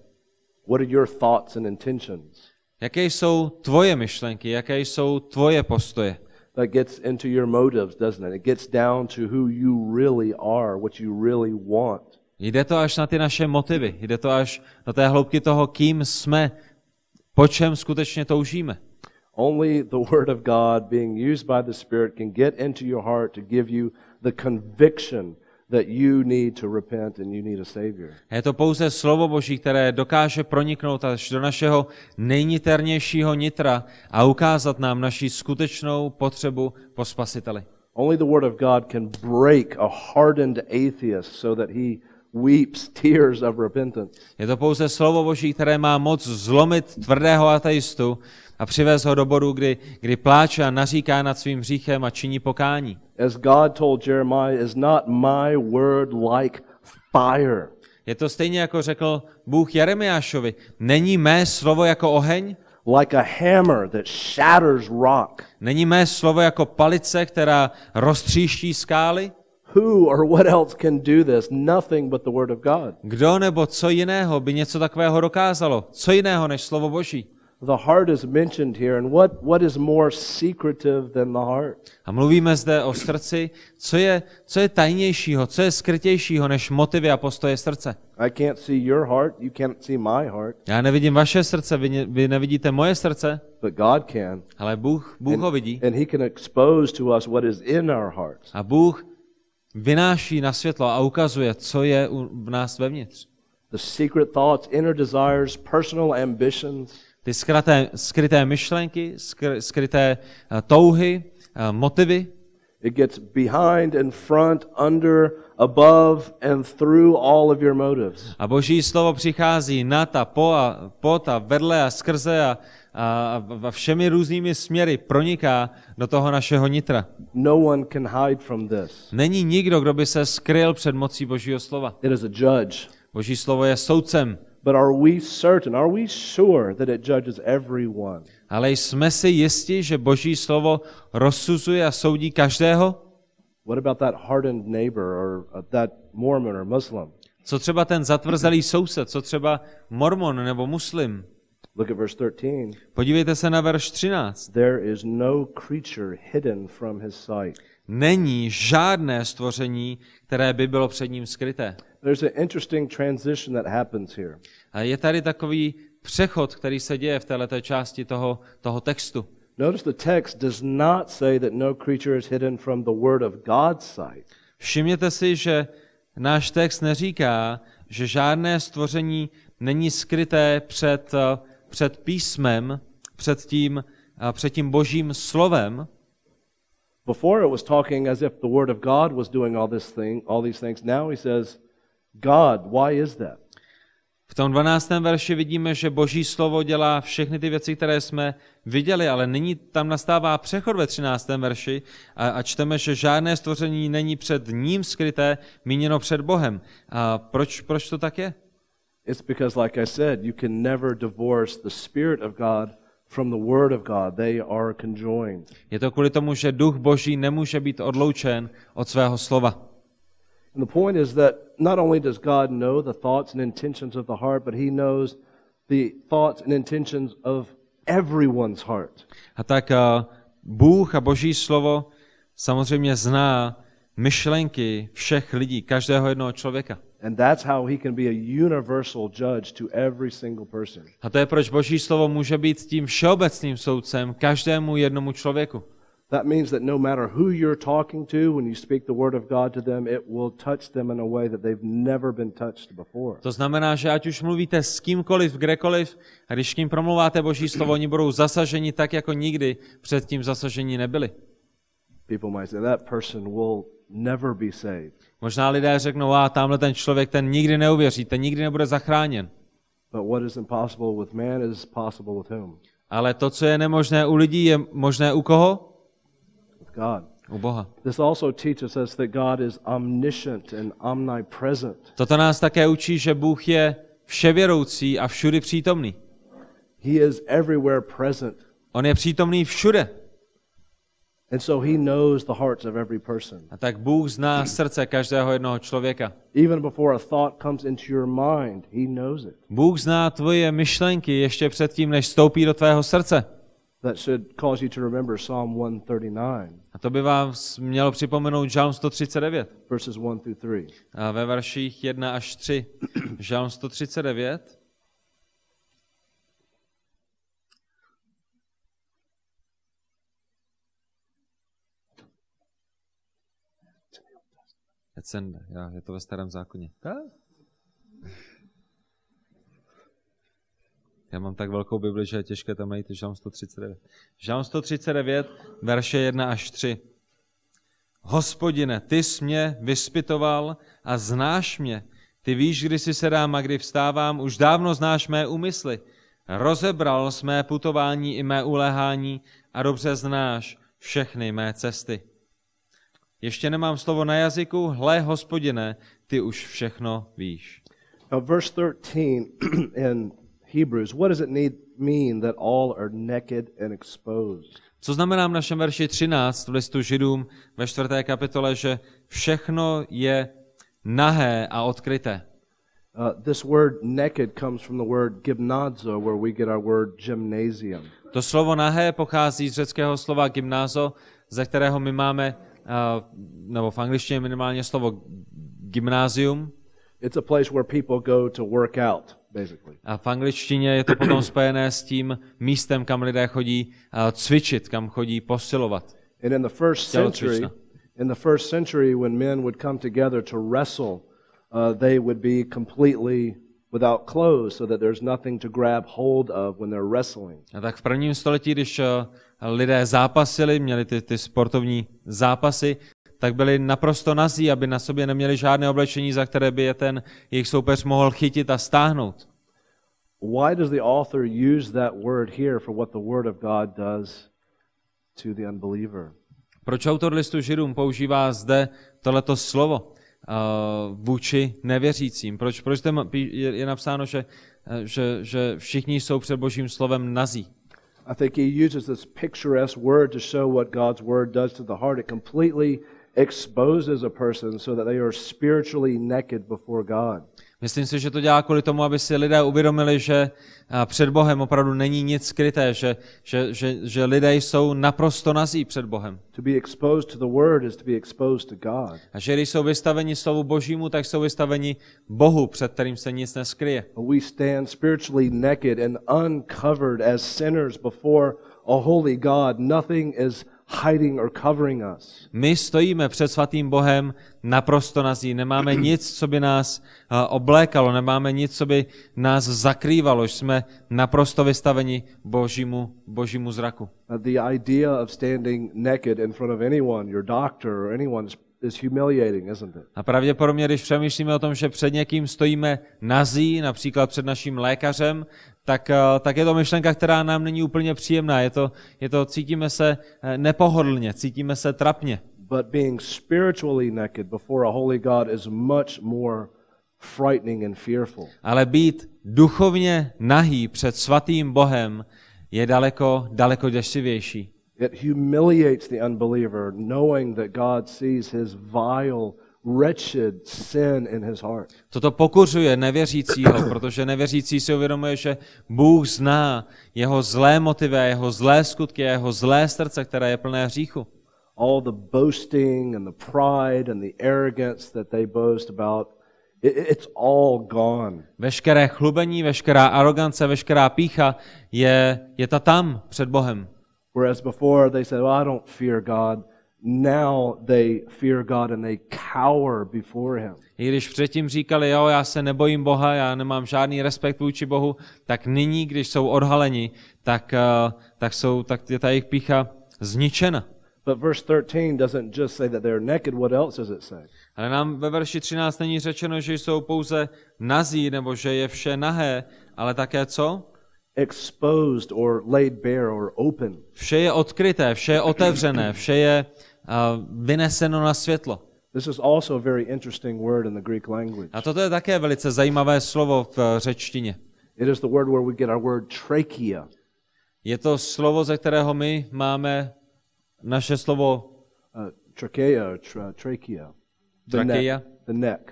What are your thoughts and intentions? Jaké jsou tvoje myšlenky, jaké jsou tvoje postoje? That gets into your motives, doesn't it? It gets down to who you really are, what you really want. Jde to až na ty naše motivy, jde to až na té hloubky toho, kým jsme, po čem skutečně toužíme. Only the word of God being used by the Spirit can get into your heart to give you the conviction that you need to repent and you need a savior. Je to pouze slovo Boží, které dokáže proniknout až do našeho nejniternějšího nitra a ukázat nám naši skutečnou potřebu po Spasiteli. Only the word of God can break a hardened atheist so that he weeps tears of repentance. Je to pouze slovo Boží, které má moc zlomit tvrdého ateistu a přivést ho do bodu, kdy, kdy pláče a naříká nad svým hříchem a činí pokání. As God told Jeremiah, is not my word like fire? Je to stejně, jako řekl Bůh Jeremiášovi. Není mé slovo jako oheň? Like a hammer that shatters rock. Není mé slovo jako palice, která roztříští skály? Who or what else can do this? Nothing but the word of God. Kdo nebo co jiného by něco takového dokázalo? Co jiného než slovo Boží? The heart is mentioned here, and what what is more secretive than the heart? A mluvíme zde o srdci, co je co je tajnějšího, co je skrytějšího než motivy a postoje srdce. I can't see your heart, you can't see my heart. Já nevidím vaše srdce, vy, ne, vy nevidíte moje srdce. But God can. Ale Bůh Bůh and, ho vidí. And he can expose to us what is in our hearts. A Bůh vynáší na světlo a ukazuje, co je v nás vevnitř. The secret thoughts, inner desires, personal ambitions. Ty skryté, skryté myšlenky, skry, skryté uh, touhy, uh, motivy. It gets behind and front, under, above and through all of your motives. A Boží slovo přichází nad a po a pod a vedle a skrze a, a, a všemi různými směry proniká do toho našeho nitra. No one can hide from this. Není nikdo, kdo by se skryl před mocí Božího slova. It is a judge. Boží slovo je soudcem. But are we certain, are we sure that it judges everyone? Ale jsme si jisti, že Boží slovo rozsuzuje a soudí každého? What about that hardened neighbor or that Mormon or Muslim? Co třeba ten zatvrzelý soused, co třeba mormon nebo muslim? Look at verse thirteen. Podívejte se na verš třináct. There is no creature hidden from his sight. Není žádné stvoření, které by bylo před ním skryté. There's an interesting transition that happens here. A je tady takový přechod, který se děje v této části toho toho textu. Notice the text does not say that no creature is hidden from the word of God's sight. Všimněte si, že náš text neříká, že žádné stvoření není skryté před před písmem, před tím před tím Božím slovem. Before it was talking as if the word of God was doing all this thing, all these things. Now he says God, why is that? V tom dvanáctém verši vidíme, že Boží slovo dělá všechny ty věci, které jsme viděli, ale nyní tam nastává přechod ve třináctém verši a, a čteme, že žádné stvoření není před ním skryté, míněno před Bohem. A proč, proč to tak je? It's because, like I said, you can never divorce the Spirit of God from the Word of God. They are conjoined. Je to kvůli tomu, že Duch Boží nemůže být odloučen od svého slova. And the point is that not only does God know the thoughts and intentions of the heart, but he knows the thoughts and intentions of everyone's heart. A tak uh, Bůh a Boží slovo samozřejmě zná myšlenky všech lidí, každého jednoho člověka. And that's how he can be a universal judge to every single person. A to je, proč Boží slovo může být tím všeobecným soudcem každému jednomu člověku. That means that no matter who you're talking to, when you speak the word of God to them, it will touch them in a way that they've never been touched before. To znamená, že ať už mluvíte s kýmkoliv, kdekoliv, a když k ním promluváte Boží slovo, oni budou zasaženi tak, jako nikdy předtím zasaženi nebyli. People might say that person will never be saved. Možná lidé řeknou, a tamhle ten člověk, ten nikdy neuvěří, ten nikdy nebude zachráněn. But what is impossible with man is possible with whom? Ale to, co je nemožné u lidí, je možné u koho? God. U Boha. This also teaches us that God is omniscient and omnipresent. Toto nás také učí, že Bůh je vševědoucí a všudy přítomný. He is everywhere present. On je přítomný všude. And so he knows the hearts of every person. A tak Bůh zná srdce každého jednoho člověka. Even before a thought comes into your mind, he knows it. Bůh zná tvoje myšlenky ještě předtím, než vstoupí do tvého srdce. That should cause you to remember Psalm one thirty-nine. A to by vám mělo připomenout Žalm sto třicet devět. Verses one through three. A ve verších jedna až tři. Žalm sto třicet devět. Já, je to ve Starém zákoně. Já mám tak velkou Bibli, že je těžké tam najít Žalm sto třicet devět. Žalm sto třicet devět, verše jedna až tři. Hospodine, ty jsi mě vyspytoval a znáš mě. Ty víš, kdy si sedám a kdy vstávám, už dávno znáš mé úmysly. Rozebral jsi mé putování i mé uléhání a dobře znáš všechny mé cesty. Ještě nemám slovo na jazyku, hle, Hospodine, ty už všechno víš. Now, verse thirteen in Hebrews, what does it need, mean that all are naked and exposed? Co znamená v našem verši třináct v listu Židům ve čtvrté kapitole, že všechno je nahé a odkryté? Uh, this word naked comes from the word gymnazo, where we get our word gymnasium. To slovo nahé pochází z řeckého slova gymnázo, ze kterého my máme, uh, nebo v angličtině minimálně slovo gymnázium. It's a place where people go to work out, basically. A v angličtině je to potom spojené s tím místem, kam lidé chodí uh, cvičit, kam chodí posilovat. And in the first century, in the first century, when men would come together to wrestle, uh, they would be completely without clothes, so that there's nothing to grab hold of when they're wrestling. A tak v prvním století, když uh, lidé zápasili, měli ty, ty sportovní zápasy, tak byli naprosto nazí, aby na sobě neměli žádné oblečení, za které by je ten jejich soupeř mohl chytit a stáhnout. Why does the author use that word here for what the word of God does to the unbeliever? Proč autor listu Židům používá zde tohleto slovo uh, vůči nevěřícím? Proč, proč tam je napsáno, že, že, že všichni jsou před Božím slovem nazí? I think he uses this picturesque word to show what God's word does to the heart. It completely exposes a person so that they are spiritually naked before God. Myslím si, že to dělá kvůli tomu, aby si lidé uvědomili, že před Bohem opravdu není nic skryté, že, že, že, že lidé jsou naprosto nazí před Bohem. To be exposed to the word is to be exposed to God. A že když jsou vystaveni slovu Božímu, tak jsou vystaveni Bohu, před kterým se nic neskryje. We stand spiritually naked and uncovered as sinners before a holy God. Nothing is hiding or covering us. My stojíme před svatým Bohem naprosto nazí. Nemáme nic, co by nás oblékalo, nemáme nic, co by nás zakrývalo. Jsme naprosto vystaveni Božímu, Božímu zraku. The idea of standing naked in front of anyone, your doctor or anyone, is humiliating, isn't it? A pravděpodobně, když přemýšlíme o tom, že před někým stojíme nazí, například před naším lékařem, tak, tak je to myšlenka, která nám není úplně příjemná. Je to, je to, cítíme se nepohodlně, cítíme se trapně. But being spiritually naked before a holy God is much more frightening and fearful. Ale být duchovně nahý před svatým Bohem je daleko, daleko děsivější. It humiliates the unbeliever, knowing that God sees his vile, wretched sin in his heart. Toto pokořuje nevěřícího, protože nevěřící si uvědomuje, že Bůh zná jeho zlé motivy, jeho zlé skutky, jeho zlé srdce, které je plné hříchu. All the boasting and the pride and the arrogance that they boast about, it's all gone. Veškeré chlubení, veškerá arogance, veškerá pýcha je je ta tam před Bohem. Whereas before they said, well, I don't fear God. Now they fear God and they cower before him. I když předtím říkali, jo, já se nebojím Boha, já nemám žádný respekt vůči Bohu, tak nyní, když jsou odhaleni, tak, uh, tak, jsou, tak je ta jejich pýcha zničena. But verse thirteen doesn't just say that they're naked. What else does it say? Ale nám ve verši třináct není řečeno, že jsou pouze nazí, nebo že je vše nahé, ale také co? Exposed or laid bare or open. Vše je odkryté, vše je otevřené, vše je uh, vyneseno na světlo. This is also a very interesting word in the Greek language. A toto je také velice zajímavé slovo v řečtině. It is the word where we get our word trachea. Je to slovo, ze kterého my máme naše slovo uh, trachea, tra, trachea. The trachea, neck, the neck.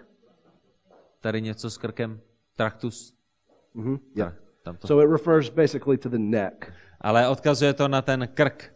Tady něco s krkem, trachtus. Mhm. Yeah. So it refers basically to the neck. Ale odkazuje to na ten krk.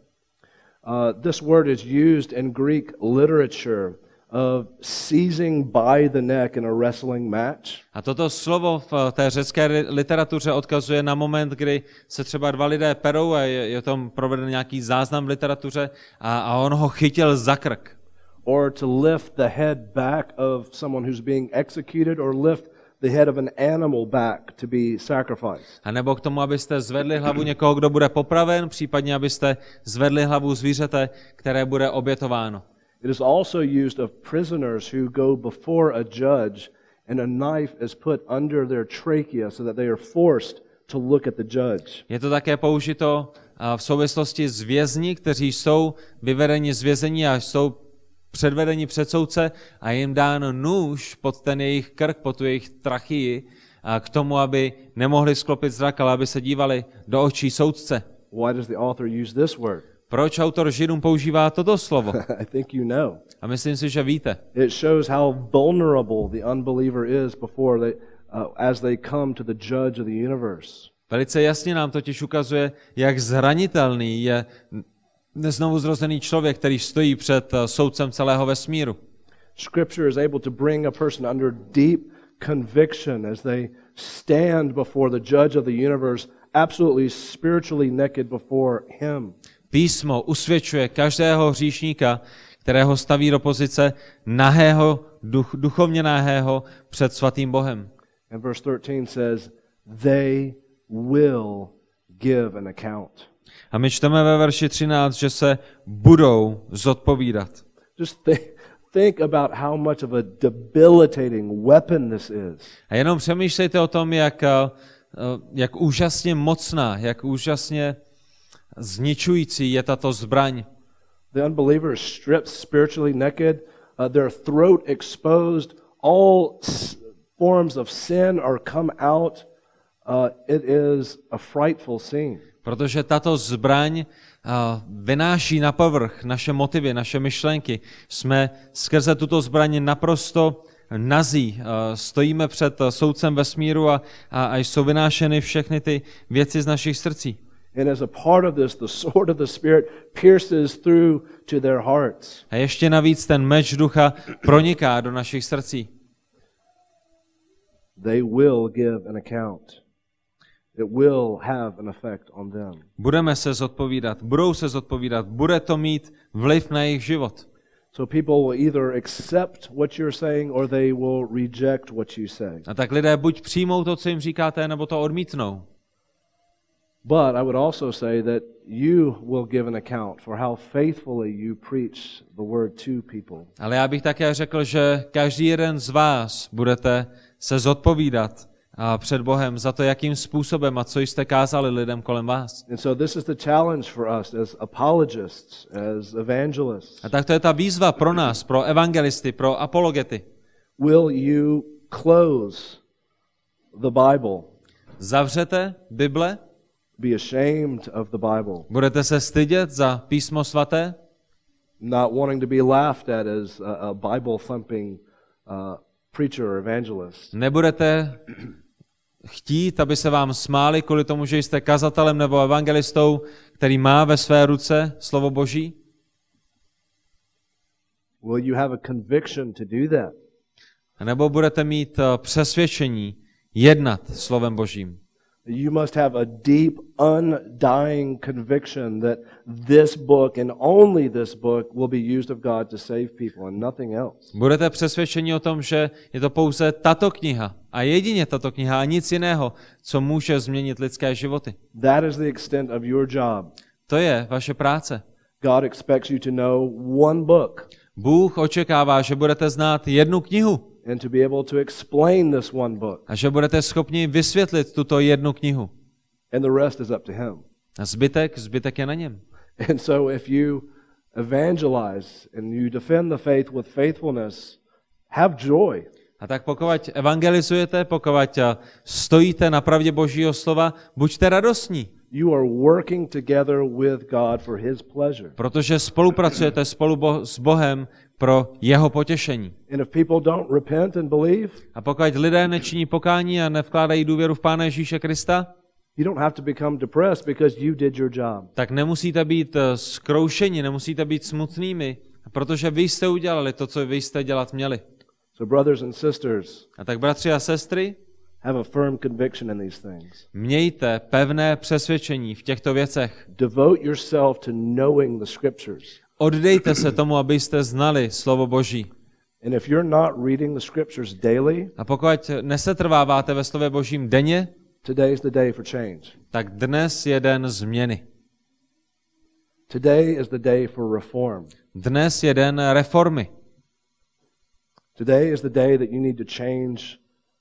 Uh, this word is used in Greek literature of seizing by the neck in a wrestling match. A toto slovo v té řecké literatuře odkazuje na moment, kdy se třeba dva lidé perou a je o tom proveden nějaký záznam v literatuře a, a on ho chytil za krk. Or to lift the head back of someone who's being executed, or lift the head of an animal back to be sacrificed. A nebo k tomu, abyste zvedli hlavu někoho, kdo bude popraven, případně abyste zvedli hlavu zvířete, které bude obětováno. It is also used of prisoners who go before a judge and a knife is put under their trachea so that they are forced to look at the judge. Je to také použito v souvislosti s vězni, kteří jsou vyvedeni z vězení a jsou předvedeni před soudce a je jim dán nůž pod ten jejich krk, pod tu jejich trachii, k tomu, aby nemohli sklopit zrak, ale aby se dívali do očí soudce. Why does the author use this word? Proč autor Židům používá toto slovo? I think you know. A myslím si, že víte. It shows how vulnerable the unbeliever is before they, uh, as they come to the judge of the universe. Velice jasně nám totiž ukazuje, jak zranitelný je znovu zrozený člověk, který stojí před soudcem celého vesmíru. Scripture is able to bring a person under deep conviction as they stand before the judge of the universe, absolutely spiritually naked before him. Písmo usvědčuje každého hříšníka, kterého staví do pozice nahého, duch, duchovně nahého před svatým Bohem. And verse thirteen says they will give an account. A my čteme ve verši třináct, že se budou zodpovídat. Just think, think about how much of a debilitating weapon this is. A jenom přemýšlejte o tom, jak jak úžasně mocná, jak úžasně zničující je tato zbraň. The unbeliever is stripped spiritually naked, uh, their throat exposed, all forms of sin are come out. Uh, it is a frightful scene. Protože tato zbraň uh, vynáší na povrch naše motivy, naše myšlenky. Jsme skrze tuto zbraň naprosto nazí. Uh, stojíme před soudcem vesmíru a, a, a jsou vynášeny všechny ty věci z našich srdcí. And as a part of this, the sword of the Spirit pierces through to their hearts. A ještě navíc ten meč ducha proniká do našich srdcí. They will give an account. It will have an effect on them. Budeme se zodpovídat, budou se zodpovídat, bude to mít vliv na jejich život. So people will either accept what you're saying or they will reject what you say. A tak lidé buď přijmou to, co jim říkáte, nebo to odmítnou. But I would also say that you will give an account for how faithfully you preach the word to people. Ale já bych také řekl, že každý jeden z vás budete se zodpovídat a před Bohem za to, jakým způsobem a co jste kázali lidem kolem vás. And so this is the challenge for us as apologists, as evangelists. A tak to je ta výzva pro nás, pro evangelisty, pro apologety. Will you close the Bible? Zavřete Bible? Be ashamed of the Bible. Budete se stydět za písmo svaté? Not wanting to be laughed at as a, a Bible thumping uh, preacher or evangelist. Nebudete chtít, aby se vám smáli kvůli tomu, že jste kazatelem nebo evangelistou, který má ve své ruce slovo Boží? Will you have a conviction to do that? Nebo budete mít přesvědčení jednat slovem Božím? You must have a deep, undying conviction that this book and only this book will be used of God to save people and nothing else. Budete přesvědčeni o tom, že je to pouze tato kniha a jedině tato kniha a nic jiného, co může změnit lidské životy. That is the extent of your job. To je vaše práce. God expects you to know one book. Bůh očekává, že budete znát jednu knihu. And to be able to explain this one book. A že budete schopni vysvětlit tuto jednu knihu. And the rest is up to him. A zbytek, zbytek je na něm. And so if you evangelize and you defend the faith with faithfulness, have joy. A tak pokud evangelizujete, pokud stojíte na pravdě Božího slova, buďte radostní. You are working together with God for his pleasure. Protože spolupracujete spolu bo- s Bohem pro jeho potěšení. A pokud lidé nečiní pokání a nevkládají důvěru v Pána Ježíše Krista, tak nemusíte být zkroušeni, nemusíte být smutnými, protože vy jste udělali to, co vy jste dělat měli. A tak bratři a sestry, have a firm conviction in these things. Mějte pevné přesvědčení v těchto věcech. Devote yourself to knowing the scriptures. Oddejte se tomu, abyste znali slovo Boží. And if you're not reading the scriptures daily, a pokud nesetrváváte ve slově Božím denně, today is the day for change. Tak dnes je den změny. Today is the day for reform. Dnes je den reformy. Today is the day that you need to change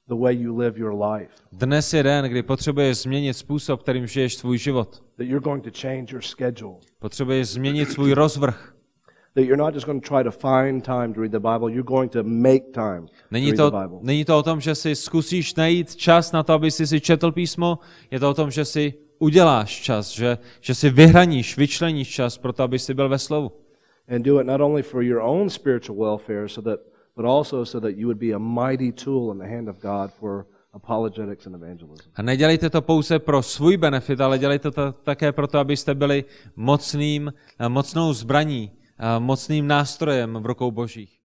the way you live your life. Dnes je den, kdy potřebuješ změnit způsob, kterým žiješ svůj život. That you're going to change your schedule. Potřebuješ změnit svůj rozvrh. that you're not just going to try to find time to read the Bible, you're going to make time to read the Bible. Není to o tom, že si zkusíš najít čas na to, aby si si četl písmo, je to o tom, že si uděláš čas, že, že si vyhraníš, vyčleníš čas pro to, aby si byl ve slovu. And do it not only for your own spiritual welfare, so that, but also so that you would be a mighty tool in the hand of God for apologetics and evangelism. A nedělejte to pouze pro svůj benefit, ale dělejte to také proto, abyste byli mocným, mocnou zbraní, mocným nástrojem v rukou Božích.